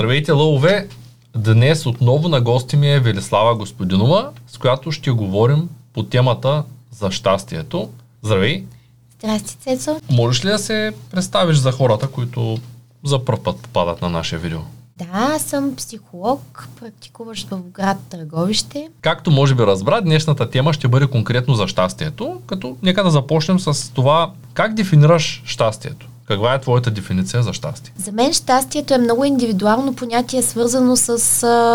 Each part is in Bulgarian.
Здравейте, лъвове! Днес отново на гости ми е Велислава Господинова, с която ще говорим по темата за щастието. Здравей! Здрасти, Цецо! Можеш ли да се представиш за хората, които за пръв път попадат на наше видео? Да, аз съм психолог, практикуващ в град Търговище. Както може би разбра, днешната тема ще бъде конкретно за щастието, като нека да започнем с това как дефинираш щастието. Каква е твоята дефиниция за щастие? За мен щастието е много индивидуално понятие, свързано с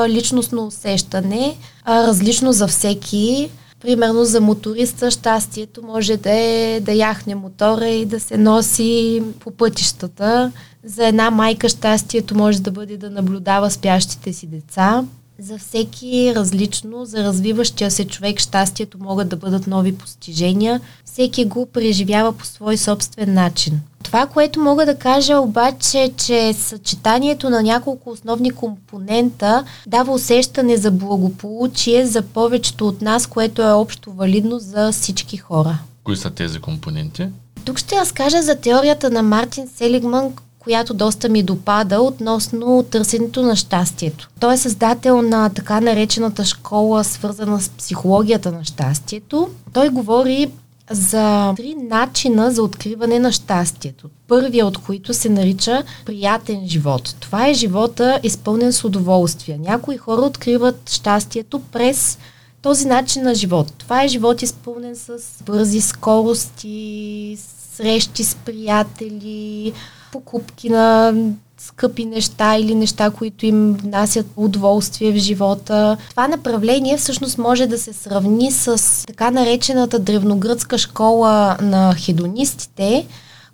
личностно усещане, различно за всеки. Примерно за моториста щастието може да е да яхне мотора и да се носи по пътищата. За една майка щастието може да бъде да наблюдава спящите си деца. За всеки различно, за развиващия се човек щастието могат да бъдат нови постижения. Всеки го преживява по свой собствен начин. Това, което мога да кажа обаче, е, че съчетанието на няколко основни компонента дава усещане за благополучие за повечето от нас, което е общо валидно за всички хора. Кои са тези компоненти? Тук ще разкажа за теорията на Мартин Селигман, която доста ми допада относно търсенето на щастието. Той е създател на така наречената школа, свързана с психологията на щастието. Той говори за три начина за откриване на щастието. Първият от които се нарича приятен живот. Това е живота изпълнен с удоволствие. Някои хора откриват щастието през този начин на живот. Това е живот изпълнен с бързи скорости, срещи с приятели, покупки на скъпи неща или неща, които им внасят удоволствие в живота. Това направление всъщност може да се сравни с така наречената древногръцка школа на хедонистите,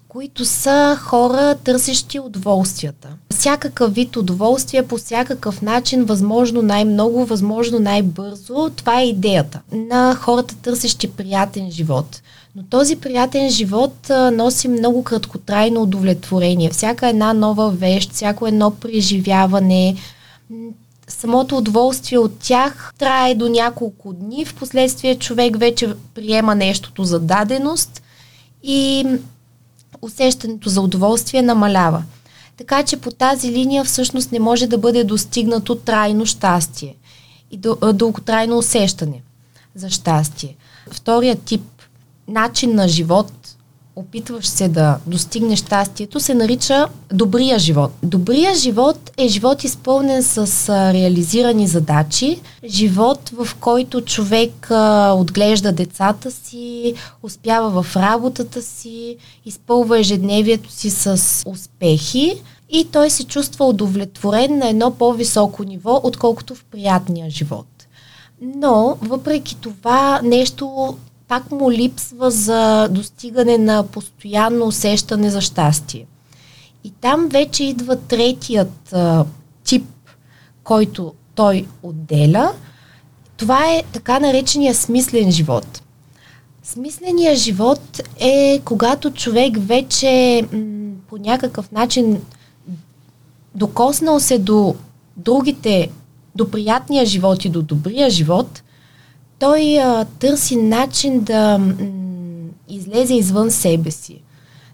които са хора, търсещи удоволствията. Всякакъв вид удоволствие, по всякакъв начин, възможно най-много, възможно най-бързо, това е идеята на хората, търсещи приятен живот. Но този приятен живот носи много краткотрайно удовлетворение. Всяка една нова вещ, всяко едно преживяване, самото удоволствие от тях трае до няколко дни. Впоследствие човек вече приема нещото за даденост и усещането за удоволствие намалява. Така че по тази линия всъщност не може да бъде достигнато трайно щастие и дълготрайно усещане за щастие. Вторият тип начин на живот, опитваш се да достигнеш щастието, се нарича добрия живот. Добрия живот е живот изпълнен с реализирани задачи, живот в който човек отглежда децата си, успява в работата си, изпълва ежедневието си с успехи и той се чувства удовлетворен на едно по-високо ниво, отколкото в приятния живот. Но, въпреки това, нещо пак му липсва за достигане на постоянно усещане за щастие. И там вече идва третият тип, който той отделя. Това е така наречения смислен живот. Смисленият живот е когато човек вече по някакъв начин докоснал се до другите, до приятния живот и до добрия живот, той търси начин да излезе извън себе си,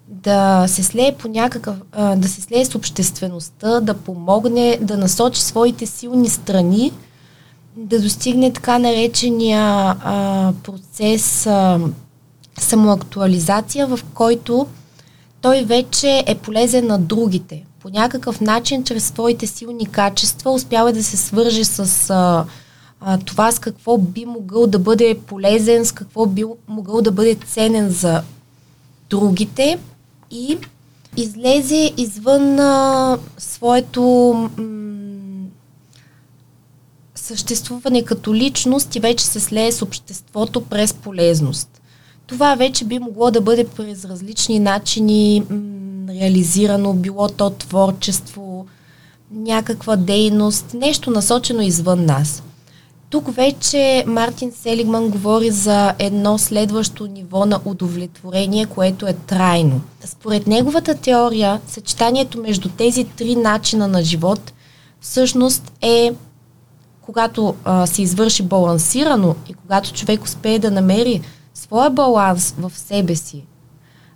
да се слее по някакъв, да се слее с обществеността, да помогне, да насочи своите силни страни, да достигне така наречения процес самоактуализация, в който той вече е полезен на другите. По някакъв начин, чрез своите силни качества, успява да се свърже с това с какво би могъл да бъде полезен, с какво би могъл да бъде ценен за другите и излезе извън своето съществуване като личност и вече се слее с обществото през полезност. Това вече би могло да бъде през различни начини реализирано, било то творчество, някаква дейност, нещо насочено извън нас. Тук вече Мартин Селигман говори за едно следващо ниво на удовлетворение, което е трайно. Според неговата теория, съчетанието между тези три начина на живот всъщност е, когато се извърши балансирано и когато човек успее да намери своя баланс в себе си,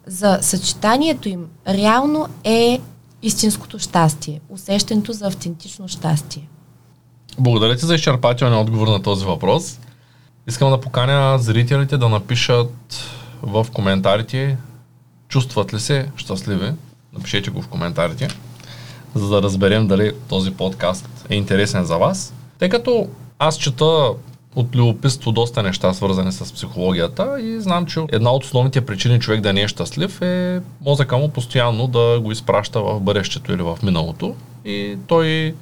за съчетанието им реално е истинското щастие, усещането за автентично щастие. Благодаря ти за изчерпателен отговор на този въпрос. Искам да поканя зрителите да напишат в коментарите чувстват ли се щастливи. Напишете го в коментарите, за да разберем дали този подкаст е интересен за вас. Тъй като аз чета от любопитство доста неща, свързани с психологията, и знам, че една от основните причини човек да не е щастлив е мозъка му постоянно да го изпраща в бъдещето или в миналото и той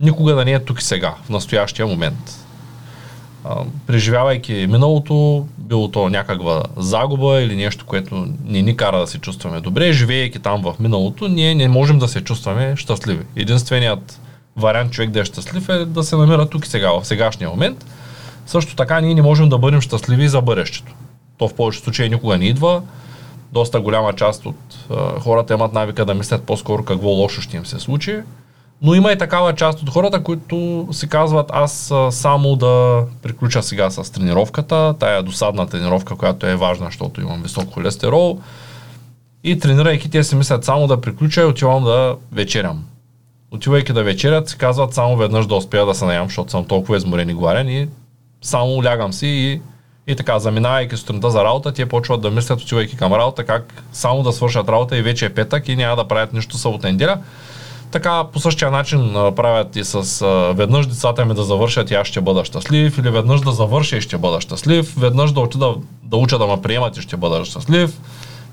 никога да не е тук и сега, в настоящия момент. Преживявайки миналото, било то някаква загуба или нещо, което не ни кара да се чувстваме добре, живеейки там в миналото, ние не можем да се чувстваме щастливи. Единственият вариант човек да е щастлив е да се намира тук и сега, в сегашния момент. Също така ние не можем да бъдем щастливи за бъдещето. То в повечето случаи никога не идва. Доста голяма част от хората имат навика да мислят по-скоро какво лошо ще им се случи. Но има и такава част от хората, които си казват аз само да приключа сега с тренировката, тая досадна тренировка, която е важна, защото имам висок холестерол. И тренирайки те си мислят само да приключа и отивам да вечерям. Отивайки да вечерят си казват само веднъж да успея да се наям, защото съм толкова изморен и гладен и само лягам си и така, заминавайки сутринта за работа, те почват да мислят, отивайки към работа, как само да свършат работа и вече е петък и няма да правят нищо събота и неделя. Така по същия начин правят и с веднъж децата ми да завършат и аз ще бъда щастлив, или веднъж да завърша и ще бъда щастлив, веднъж да отида да уча да ме приемат и ще бъда щастлив,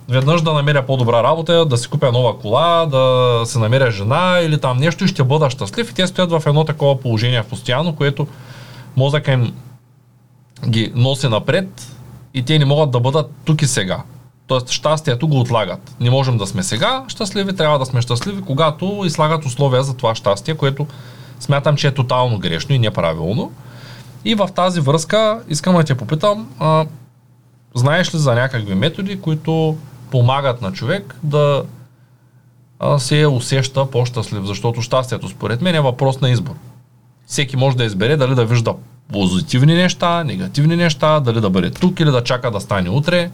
веднъж да намеря по-добра работа, да си купя нова кола, да се намеря жена или там нещо и ще бъда щастлив. И те стоят в едно такова положение постоянно, което мозъка им ги носи напред и те не могат да бъдат тук и сега. Тоест щастието го отлагат. Не можем да сме сега щастливи, трябва да сме щастливи, когато и слагат условия за това щастие, което смятам, че е тотално грешно и неправилно. И в тази връзка искам да те попитам, знаеш ли за някакви методи, които помагат на човек да се усеща по-щастлив? Защото щастието според мен е въпрос на избор. Всеки може да избере дали да вижда позитивни неща, негативни неща, дали да бъде тук или да чака да стане утре.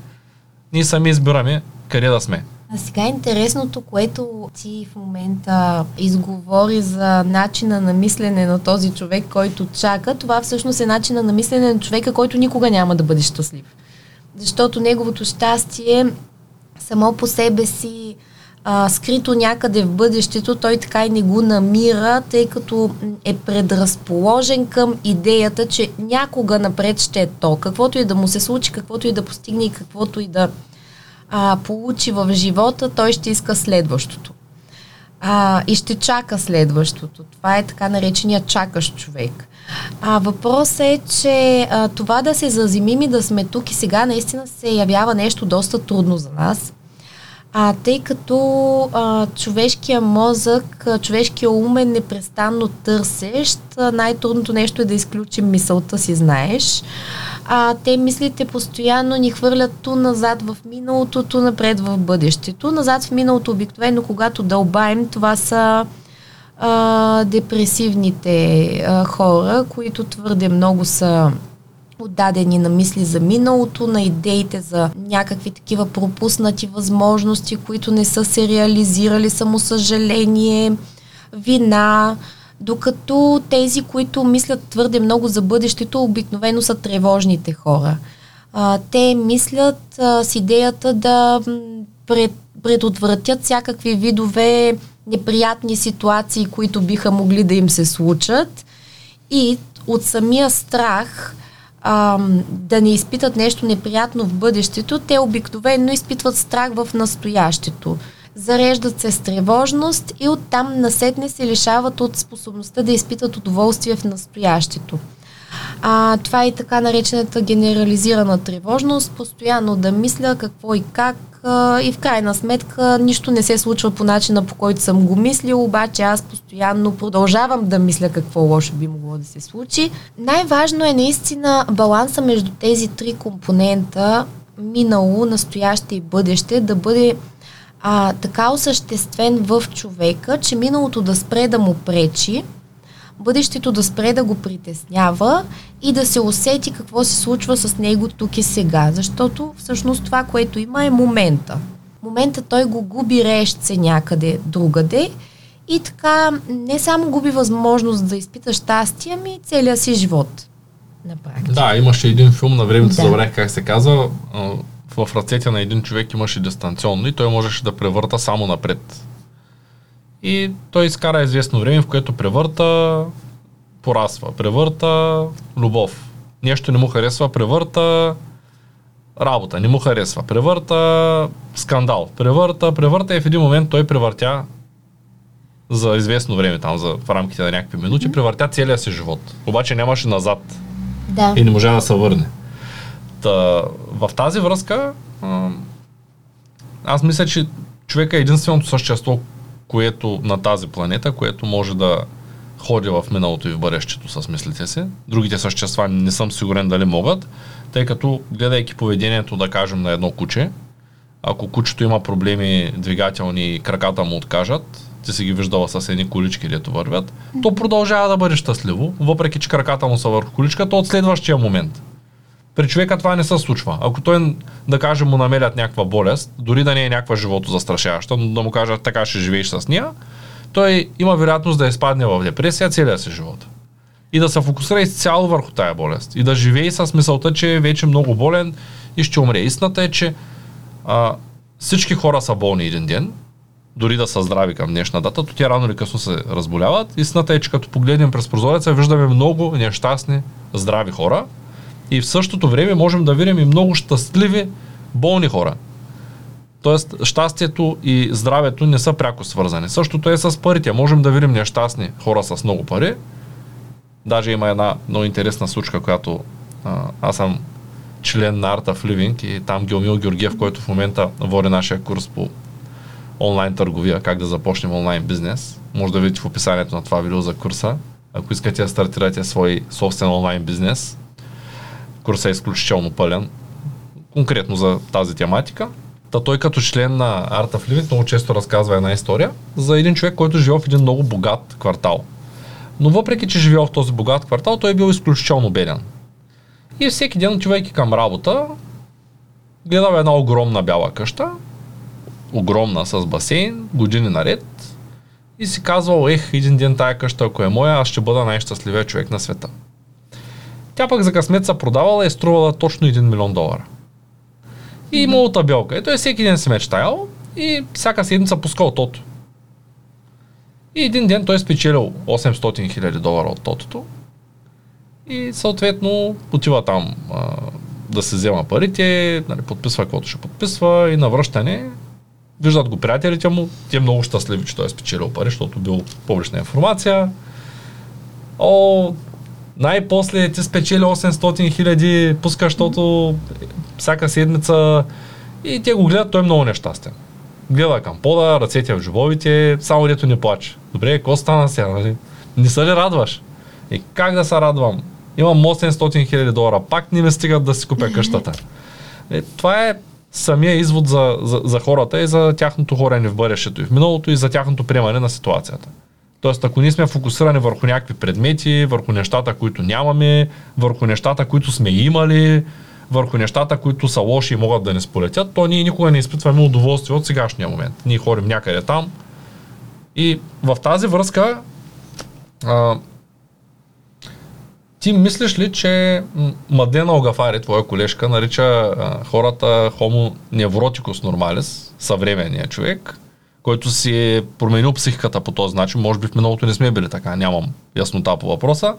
Ние сами избираме къде да сме. А сега интересното, което ти в момента изговори за начина на мислене на този човек, който чака, това всъщност е начина на мислене на човека, който никога няма да бъде щастлив. Защото неговото щастие само по себе си скрито някъде в бъдещето, той така и не го намира, тъй като е предразположен към идеята, че някога напред ще е то. Каквото и да му се случи, каквото и да постигне и каквото и да получи в живота, той ще иска следващото. И ще чака следващото. Това е така наречения чакащ човек. Въпросът е, че това да се заземим и да сме тук и сега наистина се явява нещо доста трудно за нас. Тъй като човешкия мозък, човешкия ум е непрестанно търсещ, най-трудното нещо е да изключим мисълта си, знаеш. Те мислите постоянно ни хвърлят ту назад в миналото, ту напред в бъдещето. Назад в миналото обикновено, когато дълбаем, това са депресивните хора, които твърде много са отдадени на мисли за миналото, на идеите за някакви такива пропуснати възможности, които не са се реализирали, самосъжаление, вина, докато тези, които мислят твърде много за бъдещето, обикновено са тревожните хора. Те мислят с идеята да предотвратят всякакви видове неприятни ситуации, които биха могли да им се случат, и от самия страх да не изпитат нещо неприятно в бъдещето, те обикновено изпитват страх в настоящето. Зареждат се с тревожност и оттам насетне се лишават от способността да изпитат удоволствие в настоящето. Това е така наречената генерализирана тревожност, постоянно да мисля какво и как, и в крайна сметка нищо не се случва по начина, по който съм го мислил, обаче аз постоянно продължавам да мисля какво лошо би могло да се случи. Най-важно е наистина баланса между тези три компонента, минало, настояще и бъдеще, да бъде така осъществен в човека, че миналото да спре да му пречи, бъдещето да спре да го притеснява и да се усети какво се случва с него тук и сега, защото всъщност това, което има, е момента. в момента той го губи рещ се някъде другаде и така не само губи възможност да изпита щастие, ами целия си живот на практика. Да, имаше един филм на времето, забравих как се казва, в ръцете на един човек имаше дистанционно и той можеше да превърта само напред. И той изкара известно време, в което превърта, порасва, превърта, любов. Нещо не му харесва, превърта, работа, не му харесва, превърта, скандал, превърта и в един момент той превъртя за известно време, там за в рамките на някакви минути, превъртя целия си живот. Обаче нямаше назад и не може да се върне. В тази връзка аз мисля, че човек е единственото същество, което на тази планета, което може да ходи в миналото и в бъдещето с мислите си. Другите същества не съм сигурен дали могат, тъй като гледайки поведението, да кажем, на едно куче, ако кучето има проблеми двигателни и краката му откажат, ти си ги виждала с едни колички, дето вървят, то продължава да бъде щастливо, въпреки че краката му са върху количката от следващия момент. При човека това не се случва. Ако той, да кажем, му намерят някаква болест, дори да не е някаква животозастрашаваща, но да му кажат така ще живееш с нея, той има вероятност да изпадне в депресия целия си живот. И да се фокусира изцяло върху тая болест. И да живее с мисълта, че е вече много болен и ще умре. Истината е, че всички хора са болни един ден, дори да са здрави към днешна дата, то тя рано или късно се разболяват. Истината е, че като погледнем през прозореца, виждаме много нещастни, здрави хора. И в същото време можем да видим и много щастливи, болни хора. Тоест, щастието и здравето не са пряко свързани. Същото е с парите. Можем да видим нещастни хора с много пари. Даже има една много интересна случка, която аз съм член на Art of Living и там Георги Георгиев, който в момента води нашия курс по онлайн търговия, как да започнем онлайн бизнес. Може да видите в описанието на това видео за курса. Ако искате да стартирате свой собствен онлайн бизнес, курсът е изключително пълен, конкретно за тази тематика. Та той като член на Art of Living много често разказва една история за един човек, който живел в един много богат квартал. Но въпреки, че живел в този богат квартал, той е бил изключително беден. И всеки ден, отивайки към работа, гледава една огромна бяла къща, огромна с басейн, години наред, и си казвал, един ден тая къща, ако е моя, аз ще бъда най-щастливия човек на света. Тя пък за късмет са продавала и струвала точно $1 милион. И имало табелка. И той всеки ден си мечтаял и всяка седмица пускал тото. И един ден той спечелил $800,000 от тотото. И съответно отива там да се взема парите, подписва каквото ще подписва и навръщане. Виждат го приятелите му. Те много щастливи, че той е спечелил пари, защото бил публична информация. Най-после ти спечели 800,000, пускаш, защото всяка седмица, и те го гледат, той е много нещастен. Гледа към пода, ръцете в джобовите, само дето не плаче. Добре, какво стана сега, нали? Не се ли радваш? И как да се радвам? Имам $800,000, пак не ми стигат да си купя къщата. Това е самия извод за хората и за тяхното хорене в бъдещето и в миналото и за тяхното приемане на ситуацията. Тоест, ако ние сме фокусирани върху някакви предмети, върху нещата, които нямаме, върху нещата, които сме имали, върху нещата, които са лоши и могат да не сполетят, то ние никога не изпитваме удоволствие от сегашния момент. Ние ходим някъде там. И в тази връзка ти мислиш ли, че Мадлена Огафари, твоя колежка, нарича хората Homo neuroticus normalis, съвременния човек, който си е променил психиката по този начин, може би в миналото не сме били така, нямам яснота по въпроса,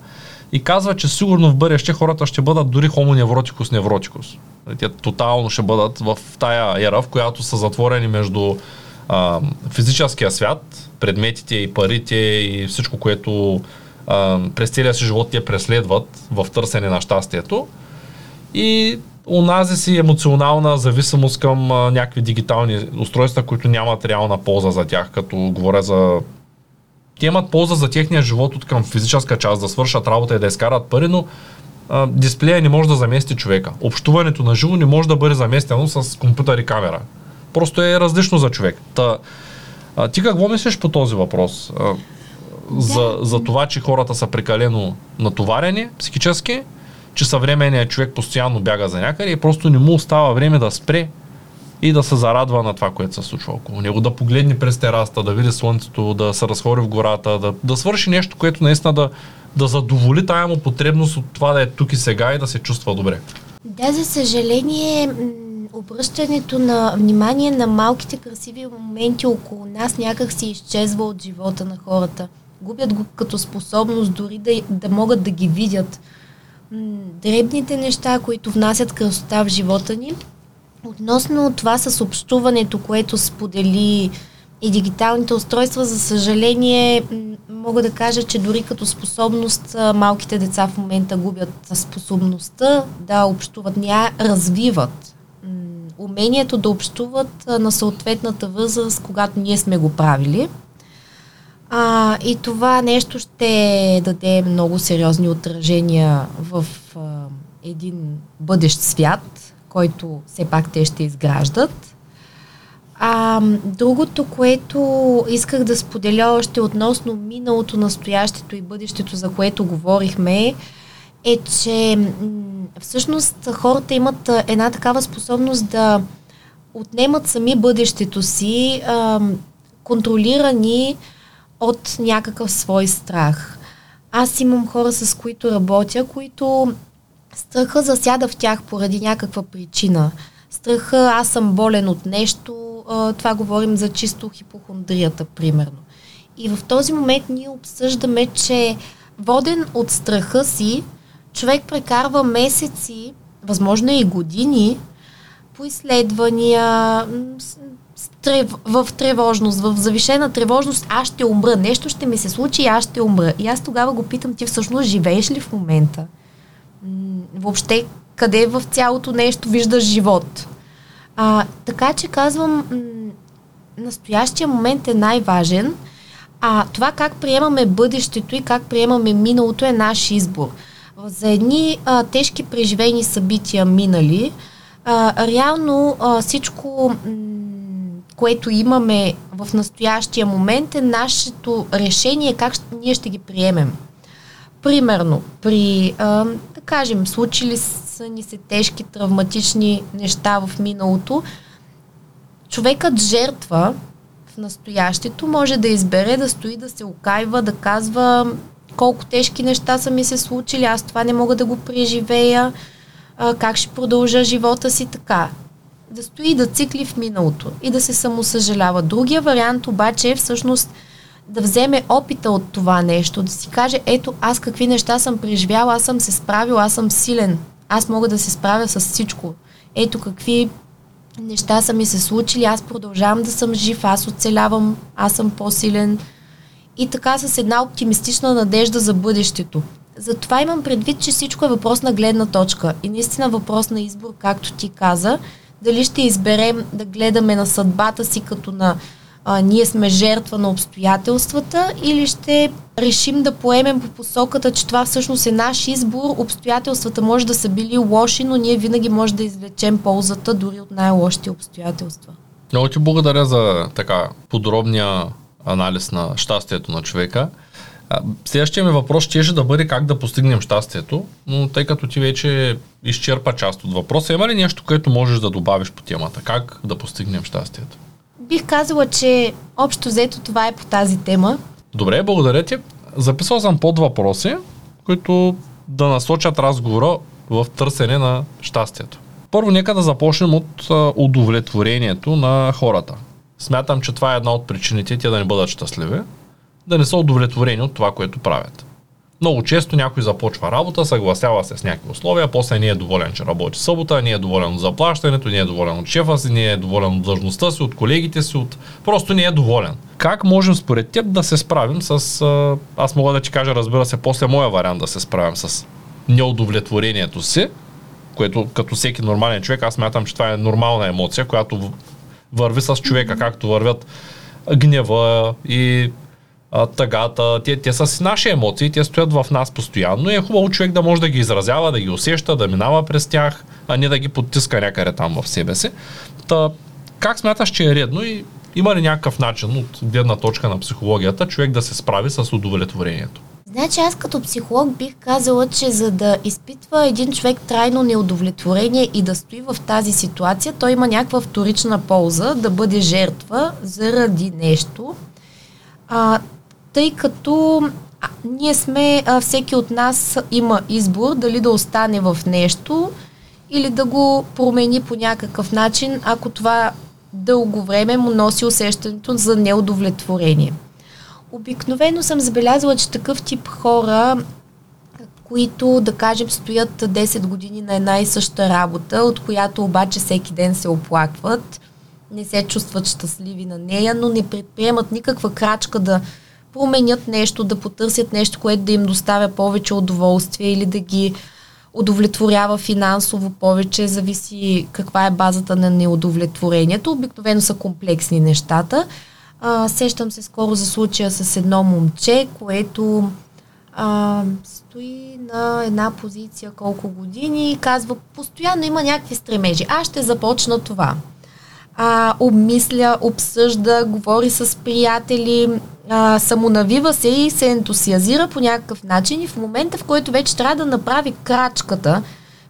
и казва, че сигурно в бъдеще хората ще бъдат дори Homo neuroticus neuroticus. Те тотално ще бъдат в тая ера, в която са затворени между физическия свят, предметите и парите и всичко, което през целия си живот те преследват в търсене на щастието, и унази си емоционална зависимост към някакви дигитални устройства, които нямат реална полза за тях, като говоря за... Те имат полза за техния живот от към физическа част, да свършат работа и да изкарат пари, но дисплея не може да замести човека. Общуването на живо не може да бъде заместено с компютър и камера. Просто е различно за човек. Ти какво мислиш по този въпрос? За това, че хората са прекалено натоварени психически, че съвременният човек постоянно бяга за някъде и просто не му остава време да спре и да се зарадва на това, което се случва около него. Да погледне през тераста, да види слънцето, да се разхори в гората, да свърши нещо, което наистина да задоволи тая му потребност от това да е тук и сега и да се чувства добре. Да, за съжаление, обръщането на внимание на малките красиви моменти около нас някак си изчезва от живота на хората. Губят го като способност дори да могат да ги видят. Дребните неща, които внасят красота в живота ни. Относно това с общуването, което сподели и дигиталните устройства, за съжаление, мога да кажа, че дори като способност малките деца в момента губят способността да общуват, не развиват умението да общуват на съответната възраст, когато ние сме го правили. И това нещо ще даде много сериозни отражения в един бъдещ свят, който все пак те ще изграждат. Другото, което исках да споделя още относно миналото, настоящето и бъдещето, за което говорихме, е, че всъщност хората имат една такава способност да отнемат сами бъдещето си, контролирани от някакъв свой страх. Аз имам хора, с които работя, които страха засяда в тях поради някаква причина. Страха, аз съм болен от нещо, това говорим за чисто хипохондрията, примерно. И в този момент ние обсъждаме, че воден от страха си, човек прекарва месеци, възможно и години, по изследвания, в тревожност, в завишена тревожност, аз ще умра, нещо ще ми се случи и аз ще умра. И аз тогава го питам, ти всъщност живееш ли в момента? Въобще, къде в цялото нещо виждаш живот? Така че казвам, настоящия момент е най-важен, а това как приемаме бъдещето и как приемаме миналото е наш избор. За едни тежки преживени събития минали, реално всичко, което имаме в настоящия момент е нашето решение как ние ще ги приемем. Примерно, при, да кажем, случили са ни се тежки травматични неща в миналото, човекът жертва в настоящето може да избере да стои, да се окайва, да казва колко тежки неща са ми се случили, аз това не мога да го преживея, как ще продължа живота си, така. Да стои да цикли в миналото и да се самосъжалява. Другия вариант обаче е всъщност да вземе опита от това нещо, да си каже, ето аз какви неща съм преживяла, аз съм се справил, аз съм силен, аз мога да се справя с всичко. Ето какви неща са ми се случили, аз продължавам да съм жив, аз оцелявам, аз съм по-силен. И така с една оптимистична надежда за бъдещето. Затова имам предвид, че всичко е въпрос на гледна точка и наистина въпрос на избор, както ти каза. Дали ще изберем да гледаме на съдбата си като на ние сме жертва на обстоятелствата или ще решим да поемем по посоката, че това всъщност е наш избор, обстоятелствата може да са били лоши, но ние винаги може да извлечем ползата дори от най-лошите обстоятелства. Много ти благодаря за така подробния анализ на щастието на човека. Следващия ми въпрос ще да бъде как да постигнем щастието, но тъй като ти вече изчерпа част от въпроса, има ли нещо, което можеш да добавиш по темата? Как да постигнем щастието? Бих казала, че общо взето това е по тази тема. Добре, благодаря ти. Записал съм под въпроси, които да насочат разговора в търсене на щастието. Първо, нека да започнем от удовлетворението на хората. Смятам, че това е една от причините те да не бъдат щастливи. Да не са удовлетворени от това, което правят. Много често някой започва работа, съгласява се с някакви условия, после не е доволен, че работи събота, не е доволен от заплащането, не е доволен от шефа си, не е доволен от длъжността си, от колегите си, просто не е доволен. Как можем според теб да се справим с... Аз мога да ти кажа, разбира се, после моя вариант да се справим с неудовлетворението си, което като всеки нормален човек, аз смятам, че това е нормална емоция, която върви с човека, както вървят гнева и тъгата, те са с наши емоции, те стоят в нас постоянно и е хубаво човек да може да ги изразява, да ги усеща, да минава през тях, а не да ги подтиска някъде там в себе си. Та, как смяташ, че е редно и има ли някакъв начин от гледна точка на психологията човек да се справи с удовлетворението? Значи аз като психолог бих казала, че за да изпитва един човек трайно неудовлетворение и да стои в тази ситуация, той има някаква вторична полза да бъде жертва заради нещо, тъй като ние сме, всеки от нас има избор дали да остане в нещо или да го промени по някакъв начин, ако това дълго време му носи усещането за неудовлетворение. Обикновено съм забелязала, че такъв тип хора, които, да кажем, стоят 10 години на една и съща работа, от която обаче всеки ден се оплакват, не се чувстват щастливи на нея, но не предприемат никаква крачка да променят нещо, да потърсят нещо, което да им доставя повече удоволствие или да ги удовлетворява финансово повече, зависи каква е базата на неудовлетворението. Обикновено са комплексни нещата. Сещам се скоро за случая с едно момче, което стои на една позиция колко години и казва, постоянно има някакви стремежи. Аз ще започна това. Обмисля, обсъжда, говори с приятели, самонавива се и се ентусиазира по някакъв начин и в момента, в който вече трябва да направи крачката,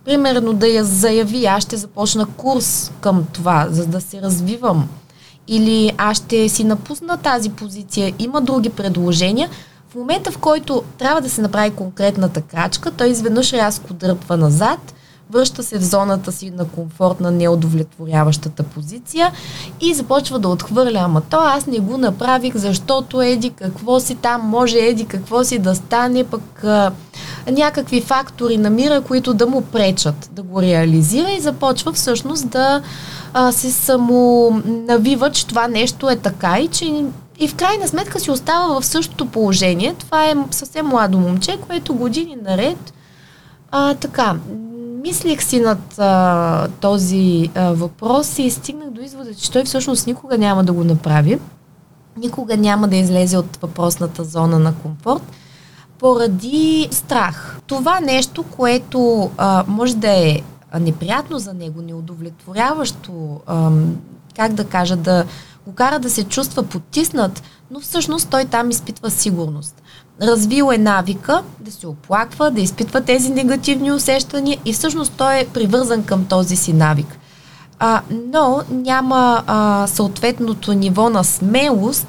примерно да я заяви, аз ще започна курс към това, за да се развивам, или аз ще си напусна тази позиция, има други предложения, в момента, в който трябва да се направи конкретната крачка, той изведнъж рязко дръпва назад, връща се в зоната си на комфорт на неудовлетворяващата позиция и започва да отхвърля, ама то аз не го направих, защото еди какво си там, може еди какво си да стане, пък някакви фактори намира, които да му пречат да го реализира и започва всъщност да се самонавива, че това нещо е така и че и в крайна сметка си остава в същото положение. Това е съвсем младо момче, което години наред мислих си над този въпрос и стигнах до извода, че той всъщност никога няма да го направи. Никога няма да излезе от въпросната зона на комфорт поради страх. Това нещо, което може да е неприятно за него, неудовлетворяващо, да го кара да се чувства потиснат, но всъщност той там изпитва сигурност. Развил е навика да се оплаква, да изпитва тези негативни усещания и всъщност той е привързан към този си навик. Но няма съответното ниво на смелост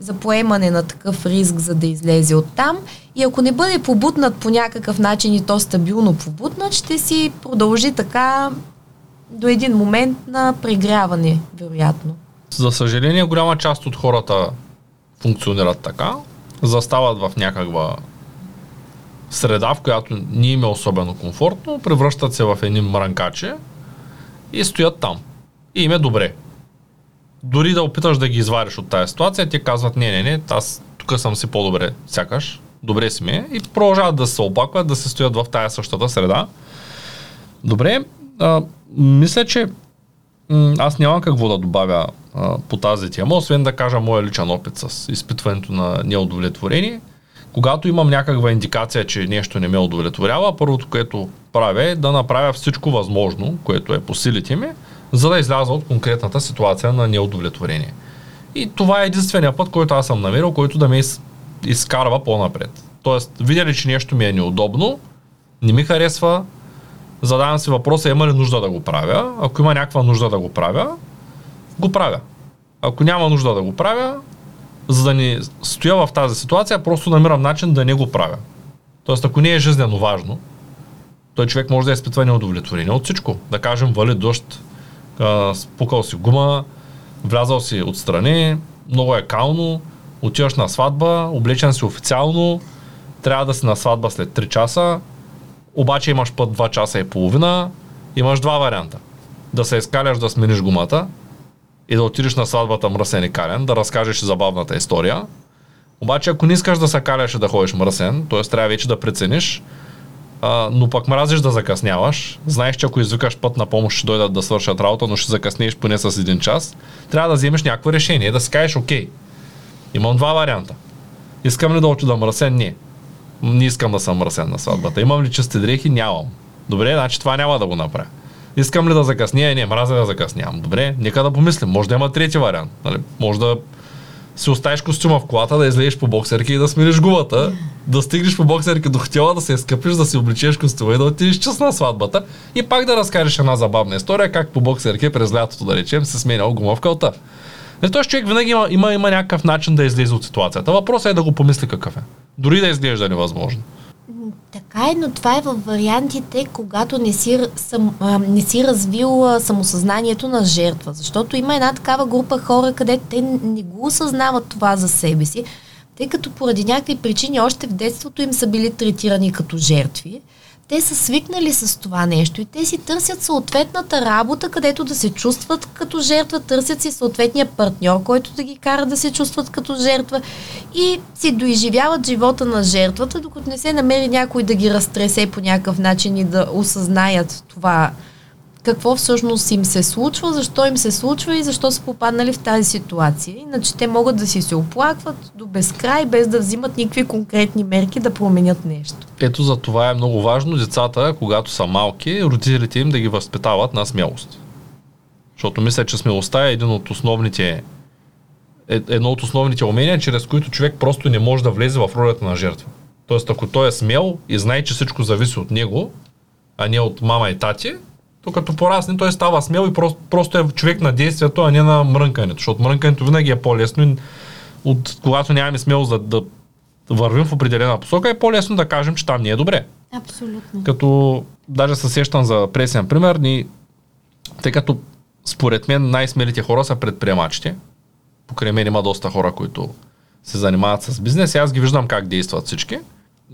за поемане на такъв риск, за да излезе оттам и ако не бъде побутнат по някакъв начин и то стабилно побутнат, ще си продължи така до един момент на прегряване, вероятно. За съжаление, голяма част от хората функционират така, застават в някаква среда, в която не им е особено комфортно, превръщат се в едни мрънкаче и стоят там. И им е добре. Дори да опиташ да ги извариш от тази ситуация, те казват, не, аз тук съм си по-добре, сякаш, добре си ми е, и продължават да се оплакват, да се стоят в тази същата среда. Добре, мисля, че аз нямам какво да добавя по тази тема, освен да кажа моя личен опит с изпитването на неудовлетворение. Когато имам някаква индикация, че нещо не ме удовлетворява, първото, което правя е да направя всичко възможно, което е по силите ми, за да изляза от конкретната ситуация на неудовлетворение. И това е единствения път, който аз съм намерил, който да ме изкарва по-напред. Тоест, видя ли, че нещо ми е неудобно, не ми харесва, задавам си въпроса, има ли нужда да го правя? Ако има някаква нужда да го правя, го правя. Ако няма нужда да го правя, за да не стоя в тази ситуация, просто намирам начин да не го правя. Тоест, ако не е жизнено важно, той човек може да изпитва неудовлетворение от всичко. Да кажем, вали дъжд, спукал си гума, влязал си отстрани, много е кално, отиваш на сватба, облечен си официално, трябва да си на сватба след 3 часа, обаче имаш път 2 часа и половина, имаш два варианта. Да се изкаляш, да смениш гумата и да отидеш на сватбата мръсен и кален, да разкажеш забавната история. Обаче ако не искаш да се каляш и да ходиш мръсен, т.е. трябва вече да прецениш, но пък мразиш да закъсняваш, знаеш, че ако извикаш път на помощ ще дойдат да свършат работа, но ще закъснееш поне с 1 час, трябва да вземеш някакво решение, да си кажеш, окей, имам два варианта. Искам ли да отида мръсен? Не искам да съм мръсен на сватбата. Имам ли чисти дрехи? Нямам. Добре, значи това няма да го направя. Искам ли да закъсня? Не, мразя да закъснявам. Добре, нека да помислим. Може да има трети вариант. Нали? Може да си оставиш костюма в колата, да излезеш по боксерки и да смениш губата, да стигнеш по боксерки до хотела, да се изкъпиш, да си обличеш костюма и да отидеш чест на сватбата и пак да разкажеш една забавна история, как по боксерки през лятото, да речем, се сменял гумовката. Тоест човек винаги има някакъв начин да излезе от ситуацията. Въпросът е да го помисли какъв е. Дори да изглежда невъзможно. Така е, но това е във вариантите, когато не си развил самосъзнанието на жертва. Защото има една такава група хора, където те не го осъзнават това за себе си, тъй като поради някакви причини още в детството им са били третирани като жертви. Те са свикнали с това нещо и те си търсят съответната работа, където да се чувстват като жертва, търсят си съответния партньор, който да ги кара да се чувстват като жертва и си доизживяват живота на жертвата, докато не се намери някой да ги разтресе по някакъв начин и да осъзнаят това какво всъщност им се случва, защо им се случва и защо са попаднали в тази ситуация. Иначе те могат да си се оплакват до безкрай, без да взимат никакви конкретни мерки да променят нещо. Ето за това е много важно децата, когато са малки, родителите им да ги възпитават на смелост. Защото мисля, че смелостта е едно от основните умения, чрез които човек просто не може да влезе в ролята на жертва. Тоест, ако той е смел и знае, че всичко зависи от него, а не от мама и тати, като порасне, той става смел и просто е човек на действието, а не на мрънкането. Защото мрънкането винаги е по-лесно, от когато нямаме смелост да вървим в определена посока, е по-лесно да кажем, че там не е добре. Абсолютно. Като даже се сещам за пресен пример, тъй като според мен най-смелите хора са предприемачите. Покрай мен има доста хора, които се занимават с бизнес и аз ги виждам как действат всички.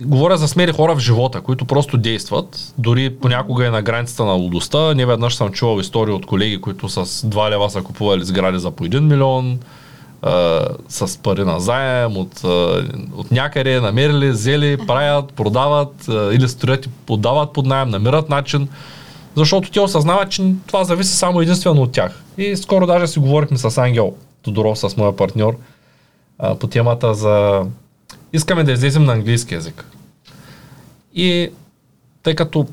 Говоря за смели хора в живота, които просто действат, дори понякога е на границата на лудостта. Не веднъж съм чувал истории от колеги, които с 2 лева са купували сгради за по 1 милион, с пари на заем, от някъде намерили, взели, правят, продават или строят и поддават под наем, намират начин, защото те осъзнават, че това зависи само единствено от тях. И скоро даже си говорихме с Ангел Тодоров, с моя партньор, по темата за... Искаме да излезем на английски език. И тъй като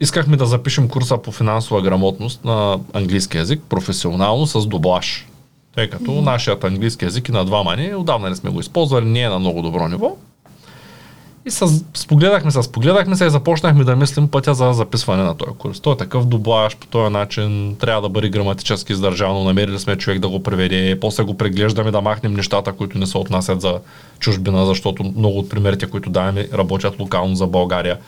искахме да запишем курса по финансова грамотност на английски език, професионално с дублаж. Тъй като нашият английски език и на два мани, отдавна не сме го използвали, не е на много добро ниво. И спогледахме се и започнахме да мислим пътя за записване на този курс. Той е такъв дублаж, по този начин трябва да бъде граматически издържано, намерили сме човек да го преведе, после го преглеждаме да махнем нещата, които не се отнасят за чужбина, защото много от примерите, които даваме, работят локално за България.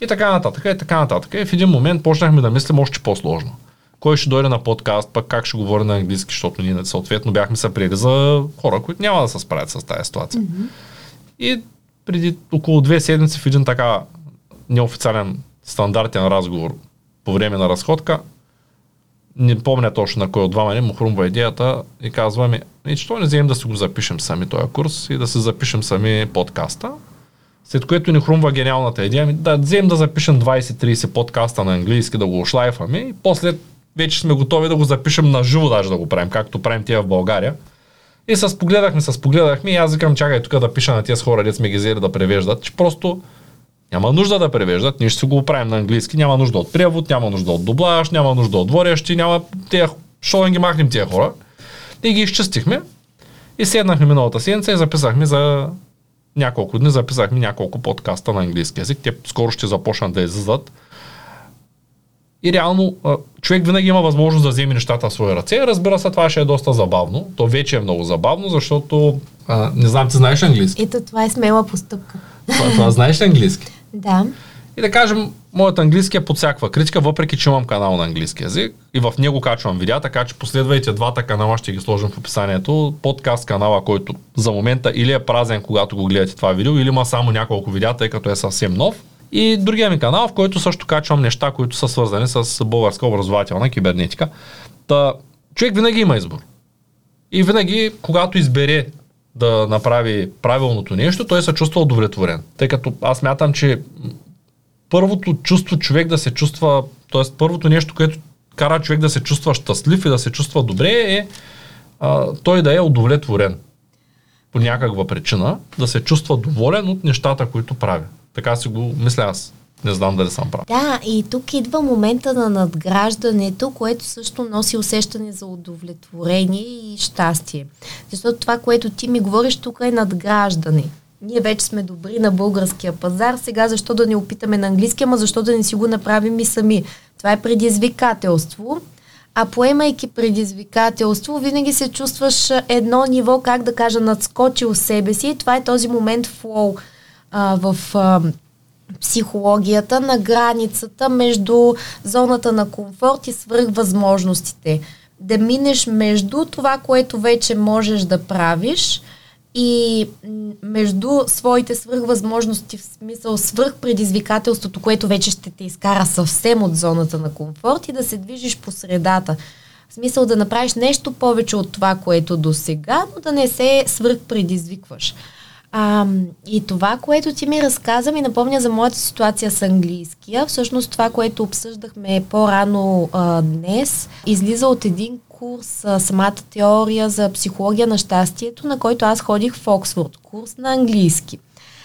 И така нататък, и така нататък. И в един момент почнахме да мислим още по-сложно. Кой ще дойде на подкаст, пък как ще говори на английски, защото ние съответно бяхме се приели за хора, които няма да се справят с тази ситуация. И преди около 2 седмици в един така неофициален стандартен разговор по време на разходка, не помня точно на кой от двама, не му хрумва идеята и казваме, че не вземем да си го запишем сами този курс и да се запишем сами подкаста, след което ни хрумва гениалната идея, да вземем да запишем 20-30 подкаста на английски, да го ошлайфаме и после вече сме готови да го запишем на живо, даже да го правим, както правим тия в България. И се спогледахме и аз викам, чакай тук да пиша на тези хора, дет сме ги взели да превеждат, че просто няма нужда да превеждат, ние ще си го правим на английски, няма нужда от превод, няма нужда от дублаж, няма нужда от водещи, няма тия, шо да ги махнем тия хора. И ги изчистихме и седнахме миналата седмица и записахме за няколко дни, няколко подкаста на английски език, те скоро ще започнат да излизат. И реално човек винаги има възможност да вземе нещата в своя ръце. Разбира се, това ще е доста забавно. То вече е много забавно, защото не знам, ти знаеш английски. Ето, това е смела постъпка. Това знаеш английски? Да. И да кажем, моят английски е под всякаква критика, въпреки че имам канал на английски език и в него качвам видеа, така че последвайте двата канала, ще ги сложим в описанието. Подкаст канала, който за момента или е празен, когато го гледате това видео, или има само няколко видеа, тъй като е съвсем нов. И другия ми канал, в който също качвам неща, които са свързани с българска образователна кибернетика. Та, човек винаги има избор. И винаги, когато избере да направи правилното нещо, той се чувства удовлетворен. Тъй като аз смятам, че първото чувство човек да се чувства, т.е. първото нещо, което кара човек да се чувства щастлив и да се чувства добре е той да е удовлетворен. По някаква причина да се чувства доволен от нещата, които прави. Така си го мисля аз. Не знам дали съм прав. Да, и тук идва момента на надграждането, което също носи усещане за удовлетворение и щастие. Защото това, което ти ми говориш тук, е надграждане. Ние вече сме добри на българския пазар, сега защо да не опитаме на английския, ама защо да не си го направим и сами. Това е предизвикателство, а поемайки предизвикателство, винаги се чувстваш едно ниво, как да кажа, надскочил себе си. И това е този момент флоу в психологията на границата между зоната на комфорт и свръхвъзможностите. Да минеш между това, което вече можеш да правиш, и между своите свръхвъзможности, в смисъл свръхпредизвикателството, което вече ще те изкара съвсем от зоната на комфорт, и да се движиш по средата. В смисъл да направиш нещо повече от това, което досега, но да не се свръхпредизвикваш. И това, което ти ми разказа, ми напомня за моята ситуация с английския. Всъщност това, което обсъждахме по-рано днес, излиза от един курс, самата теория за психология на щастието, на който аз ходих в Оксфорд, курс на английски.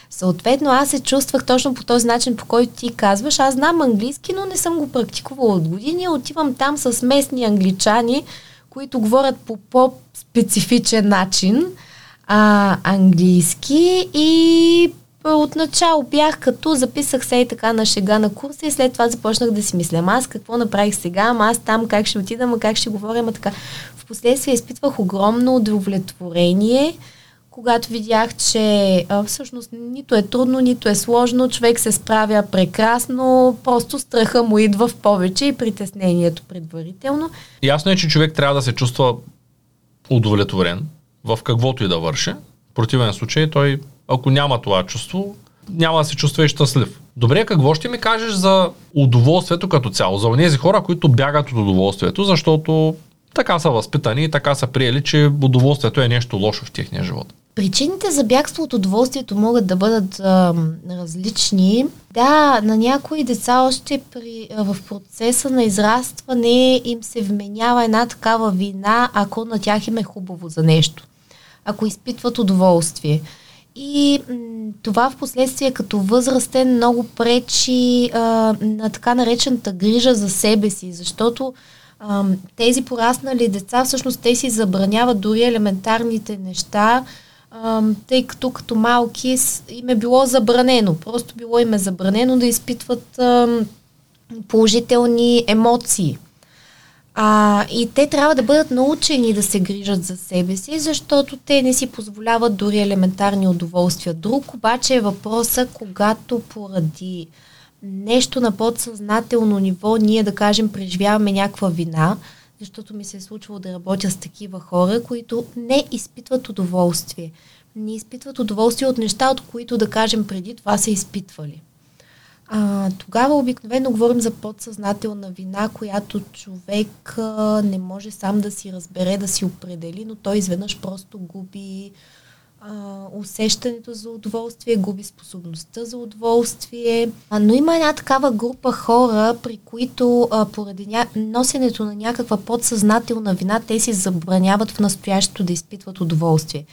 Съответно, аз се чувствах точно по този начин, по който ти казваш. Аз знам английски, но не съм го практикувала от години. Отивам там с местни англичани, които говорят по по-специфичен начин английски, и отначало бях като записах се и така на шега на курса, и след това започнах да си мисля, аз какво направих сега, аз там как ще отида, как ще говоря, така. Впоследствие изпитвах огромно удовлетворение, когато видях, че всъщност нито е трудно, нито е сложно, човек се справя прекрасно, просто страха му идва в повече и притеснението предварително. Ясно е, че човек трябва да се чувства удовлетворен в каквото и да върши. В противен случай той, ако няма това чувство, няма да се чувства и щастлив. Добре, какво ще ми кажеш за удоволствието като цяло? За тези хора, които бягат от удоволствието, защото така са възпитани и така са приели, че удоволствието е нещо лошо в техния живот. Причините за бягство от удоволствието могат да бъдат различни. Да, на някои деца още в процеса на израстване им се вменява една такава вина, ако на тях им е хубаво за нещо, ако изпитват удоволствие. И това в последствие като възрастен много пречи на така наречената грижа за себе си, защото тези пораснали деца, всъщност те си забраняват дори елементарните неща, тъй като малки им е било забранено. Просто било им е забранено да изпитват положителни емоции. И те трябва да бъдат научени да се грижат за себе си, защото те не си позволяват дори елементарни удоволствия. Друг обаче е въпроса, когато поради нещо на подсъзнателно ниво ние, да кажем, преживяваме някаква вина, защото ми се е случвало да работя с такива хора, които не изпитват удоволствие. Не изпитват удоволствие от неща, от които, да кажем, преди това са изпитвали. Тогава обикновено говорим за подсъзнателна вина, която човек не може сам да си разбере, да си определи, но той изведнъж просто губи усещането за удоволствие, губи способността за удоволствие. Но има една такава група хора, при които поради носенето на някаква подсъзнателна вина, те си забраняват в настоящето да изпитват удоволствие.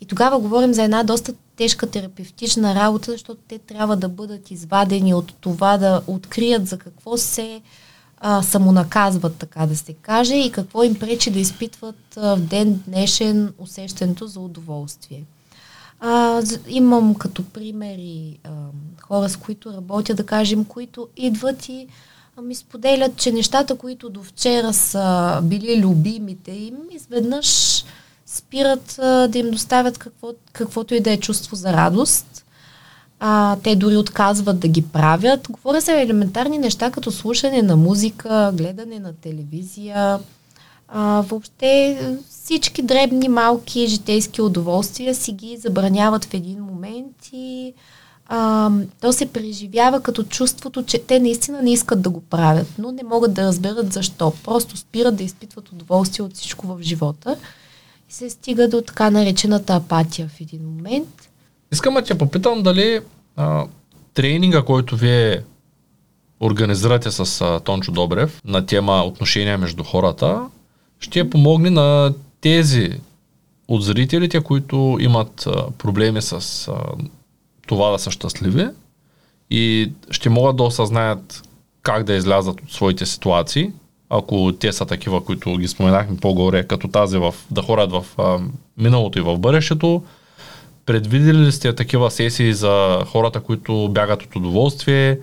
И тогава говорим за една доста тежка терапевтична работа, защото те трябва да бъдат извадени от това да открият за какво се самонаказват, така да се каже, и какво им пречи да изпитват в ден днешен усещането за удоволствие. Имам като примери хора, с които работя, да кажем, които идват и ми споделят, че нещата, които до вчера са били любимите им, изведнъж спират да им доставят каквото и да е чувство за радост. Те дори отказват да ги правят. Говоря за елементарни неща, като слушане на музика, гледане на телевизия. Въобще всички дребни, малки житейски удоволствия си ги забраняват в един момент, и то се преживява като чувството, че те наистина не искат да го правят, но не могат да разберат защо. Просто спират да изпитват удоволствие от всичко в живота и се стига до така наречената апатия в един момент. Искам да те попитам дали тренинга, който вие организирате с Тончо Добрев на тема отношения между хората, ще помогне на тези от зрителите, които имат проблеми с това да са щастливи, и ще могат да осъзнаят как да излязат от своите ситуации, ако те са такива, които ги споменахме по-горе, като тази в, да хорят в миналото и в бъдещето. Предвидели ли сте такива сесии за хората, които бягат от удоволствие,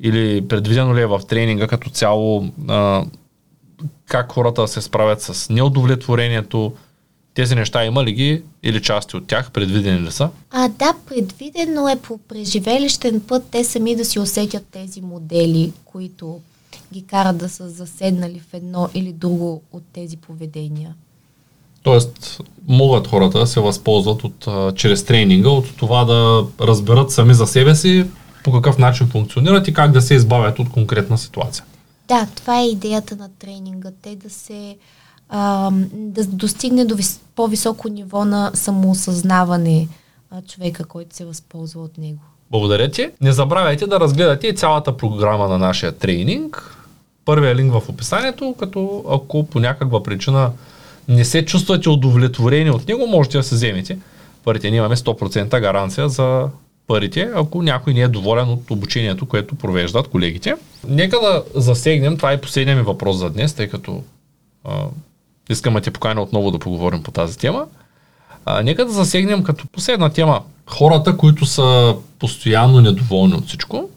или предвидено ли е в тренинга като цяло как хората се справят с неудовлетворението? Тези неща има ли ги или части от тях? Предвидени ли са? Да, предвидено е по преживелищен път те сами да си усетят тези модели, които ги карат да са заседнали в едно или друго от тези поведения. Тоест, могат хората да се възползват от, чрез тренинга, от това да разберат сами за себе си по какъв начин функционират и как да се избавят от конкретна ситуация. Да, това е идеята на тренинга. Те да се да достигне до по-високо ниво на самоосъзнаване човека, който се възползва от него. Благодаря ти. Не забравяйте да разгледате и цялата програма на нашия тренинг. Първият линк в описанието, като ако по някаква причина не се чувствате удовлетворени от него, можете да се вземете парите. Ние имаме 100% гаранция за парите, ако някой не е доволен от обучението, което провеждат колегите. Нека да засегнем, това е последният ми въпрос за днес, тъй като искам да те поканя отново да поговорим по тази тема. Нека да засегнем като последна тема хората, които са постоянно недоволни от всичко.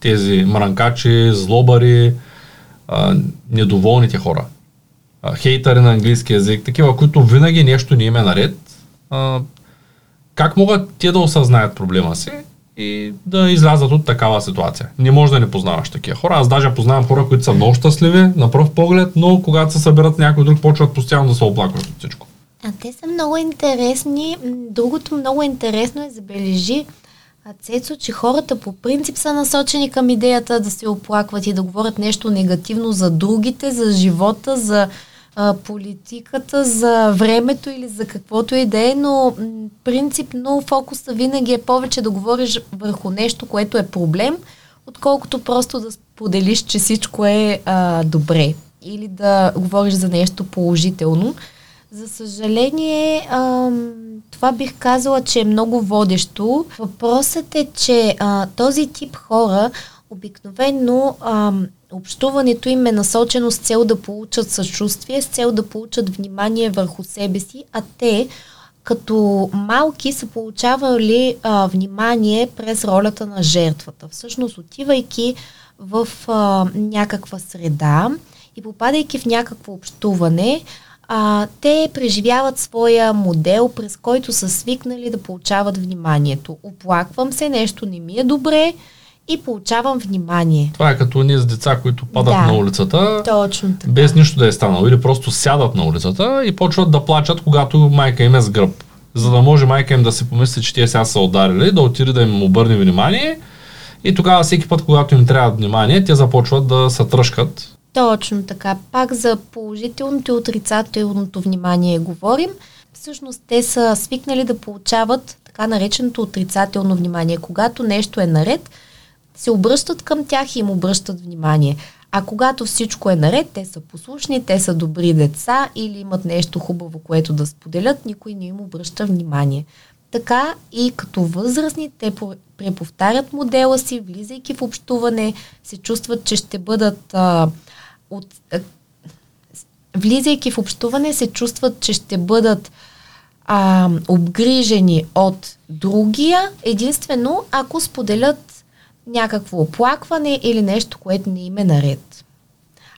Тези мрънкачи, злобари, недоволните хора. Хейтъри на английски език, такива, които винаги нещо не им е наред. Как могат те да осъзнаят проблема си и да излязат от такава ситуация? Не може да не познаваш такива хора. Аз даже познавам хора, които са много щастливи на пръв поглед, но когато се съберат някой друг, почват постоянно да се оплакват от всичко. Те са много интересни. Другото много интересно е, забележи, Цецо, че хората по принцип са насочени към идеята да се оплакват и да говорят нещо негативно за другите, за живота, за политиката, за времето или за каквото и да е, но принципно фокуса винаги е повече да говориш върху нещо, което е проблем, отколкото просто да споделиш, че всичко е добре или да говориш за нещо положително. За съжаление, това бих казала, че е много водещо. Въпросът е, че този тип хора обикновено общуването им е насочено с цел да получат съчувствие, с цел да получат внимание върху себе си, а те като малки са получавали внимание през ролята на жертвата. Всъщност, отивайки в някаква среда и попадайки в някакво общуване, те преживяват своя модел, през който са свикнали да получават вниманието. Оплаквам се, нещо не ми е добре и получавам внимание. Това е като ние с деца, които падат на улицата, точно така, без нищо да е станало. Или просто сядат на улицата и почват да плачат, когато майка им е с гръб. За да може майка им да се помисли, че те сега са ударили, да отиде да им обърне внимание. И тогава всеки път, когато им трябва внимание, те започват да се тръшкат. Точно така. Пак за положителното и отрицателното внимание говорим. Всъщност те са свикнали да получават така нареченото отрицателно внимание. Когато нещо е наред, се обръщат към тях и им обръщат внимание. А когато всичко е наред, те са послушни, те са добри деца или имат нещо хубаво, което да споделят, никой не им обръща внимание. Така и като възрастни, те преповтарят модела си, влизайки в общуване, се чувстват, че ще бъдат... влизайки в общуване, се чувстват, че ще бъдат обгрижени от другия, единствено ако споделят някакво оплакване или нещо, което не им е наред.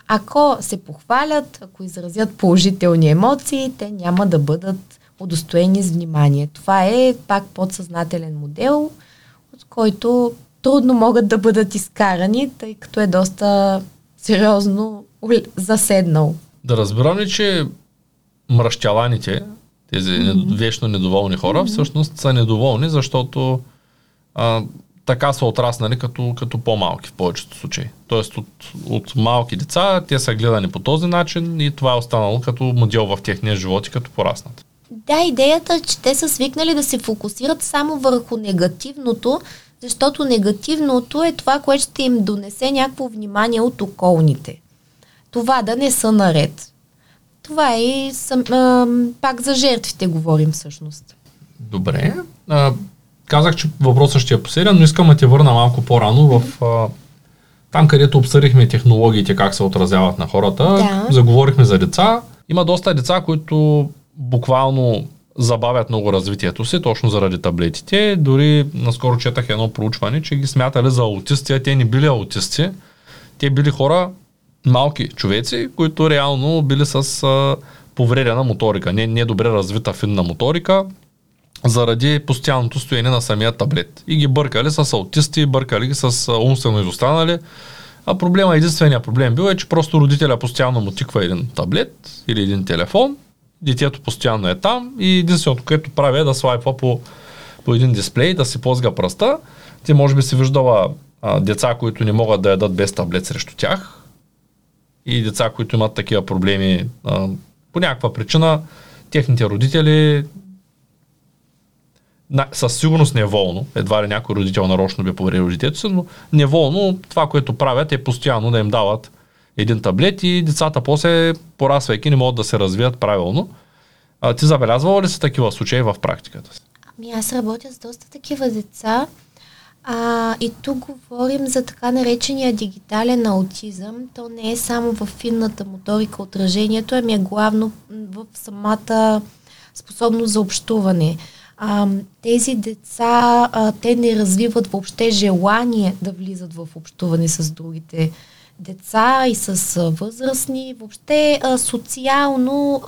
Ако се похвалят, ако изразят положителни емоции, те няма да бъдат удостоени с внимание. Това е пак подсъзнателен модел, от който трудно могат да бъдат изкарани, тъй като е доста сериозно заседнал. Да разбирам ли, че мръщаланите, тези вечно недоволни хора, всъщност са недоволни, защото така са отраснали като по-малки в повечето случаи. Тоест от малки деца те са гледани по този начин и това е останало като модел в техния живот и като пораснат. Да, идеята е, че те са свикнали да се фокусират само върху негативното, защото негативното е това, което ще им донесе някакво внимание от околните. Това да не са наред. Това е пак за жертвите говорим всъщност. Добре. Казах, че въпросът ще е последен, но искам да те върна малко по-рано в там, където обсъдихме технологиите, как се отразяват на хората. Да. Заговорихме за деца. Има доста деца, които буквално забавят много развитието си, точно заради таблетите. Дори наскоро четах едно проучване, че ги смятали за аутисти, а те не били аутисти. Те били хора, малки човеци, които реално били с повредена моторика, не добре развита финна моторика, заради постоянното стоене на самия таблет. И ги бъркали с аутисти, бъркали ги с умствено изостанали. А проблема, единственият проблем бил е, че просто родителя постоянно му тиква един таблет или един телефон, детето постоянно е там и единственото, което прави е да слайпва по един дисплей, да си плъзга пръста. Ти може би си виждала деца, които не могат да ядат без таблет срещу тях и деца, които имат такива проблеми по някаква причина, техните родители със сигурност неволно, едва ли някой родител нарочно би повредил детето си, но неволно това, което правят е постоянно да им дават един таблет и децата после, порасвайки, не могат да се развият правилно. Ти забелязвала ли си такива случаи в практиката си? Ами аз работя с доста такива деца и тук говорим за така наречения дигитален аутизъм. То не е само в финната моторика отражението, ами е главно в самата способност за общуване. Тези деца, те не развиват въобще желание да влизат в общуване с другите деца и с възрастни. Въобще социално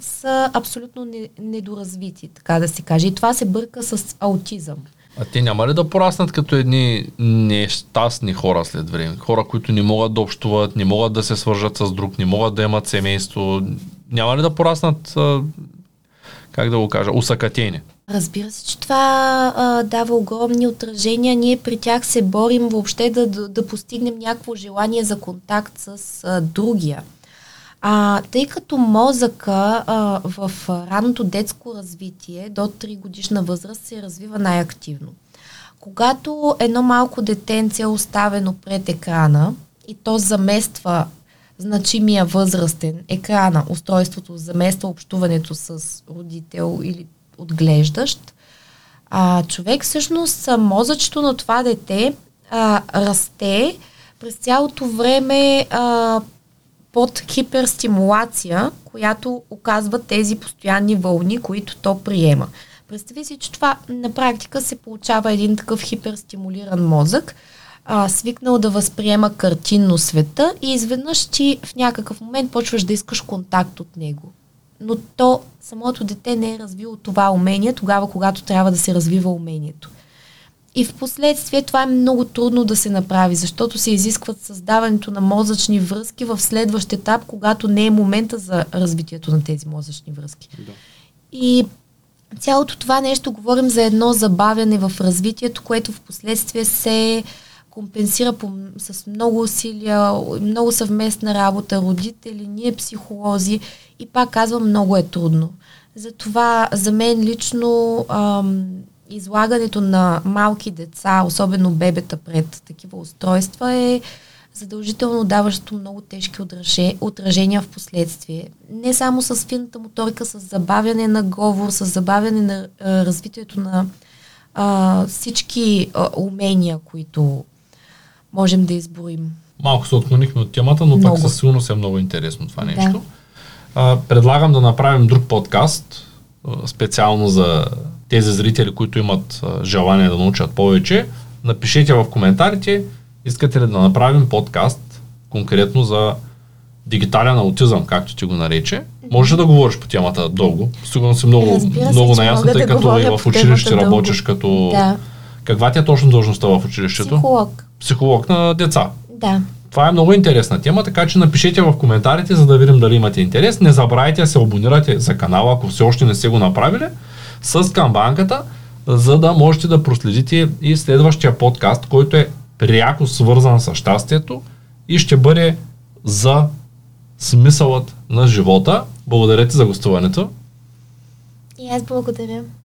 са абсолютно недоразвити, така да се каже. И това се бърка с аутизъм. А те няма ли да пораснат като едни нещастни хора след време? Хора, които не могат да общуват, не могат да се свържат с друг, не могат да имат семейство. Няма ли да пораснат... как да го кажа, усъкатени? Разбира се, че това дава огромни отражения. Ние при тях се борим въобще да постигнем някакво желание за контакт с другия. Тъй като мозъка в ранното детско развитие до 3 годишна възраст се развива най-активно. Когато едно малко детенце е оставено пред екрана и то замества значимия възрастен екрана, устройството замества общуването с родител или отглеждащ, човек всъщност, мозъчето на това дете расте през цялото време под хиперстимулация, която оказват тези постоянни вълни, които то приема. Представи си, че това на практика се получава един такъв хиперстимулиран мозък, свикнал да възприема картинно света и изведнъж ти в някакъв момент почваш да искаш контакт от него. Но то, самото дете не е развило това умение тогава, когато трябва да се развива умението. И в последствие това е много трудно да се направи, защото се изискват създаването на мозъчни връзки в следващ етап, когато не е момента за развитието на тези мозъчни връзки. Да. И цялото това нещо говорим за едно забавяне в развитието, което в последствие се компенсира с много усилия, много съвместна работа, родители, ние психолози и пак казвам, много е трудно. Затова за мен лично излагането на малки деца, особено бебета пред такива устройства е задължително даващо много тежки отражения в последствие. Не само с финната моторика, с забавяне на говор, с забавяне на развитието на всички умения, които можем да изброим. Малко се отклонихме от темата, но пак със сигурност е много интересно това нещо. Да. Предлагам да направим друг подкаст, специално за тези зрители, които имат желание да научат повече. Напишете в коментарите, искате ли да направим подкаст конкретно за дигитален аутизъм, както ти го нарече. Може да говориш по темата дълго. Сигурно си много наясна, тъй като и в училище работиш като... Да. Каква ти е точно длъжността в училището? Психолог. Психолог на деца. Да. Това е много интересна тема, така че напишете в коментарите, за да видим дали имате интерес. Не забравяйте да се абонирате за канала, ако все още не сте го направили, с камбанката, за да можете да проследите и следващия подкаст, който е пряко свързан с щастието и ще бъде за смисълът на живота. Благодаря ти за гостуването. И аз благодаря.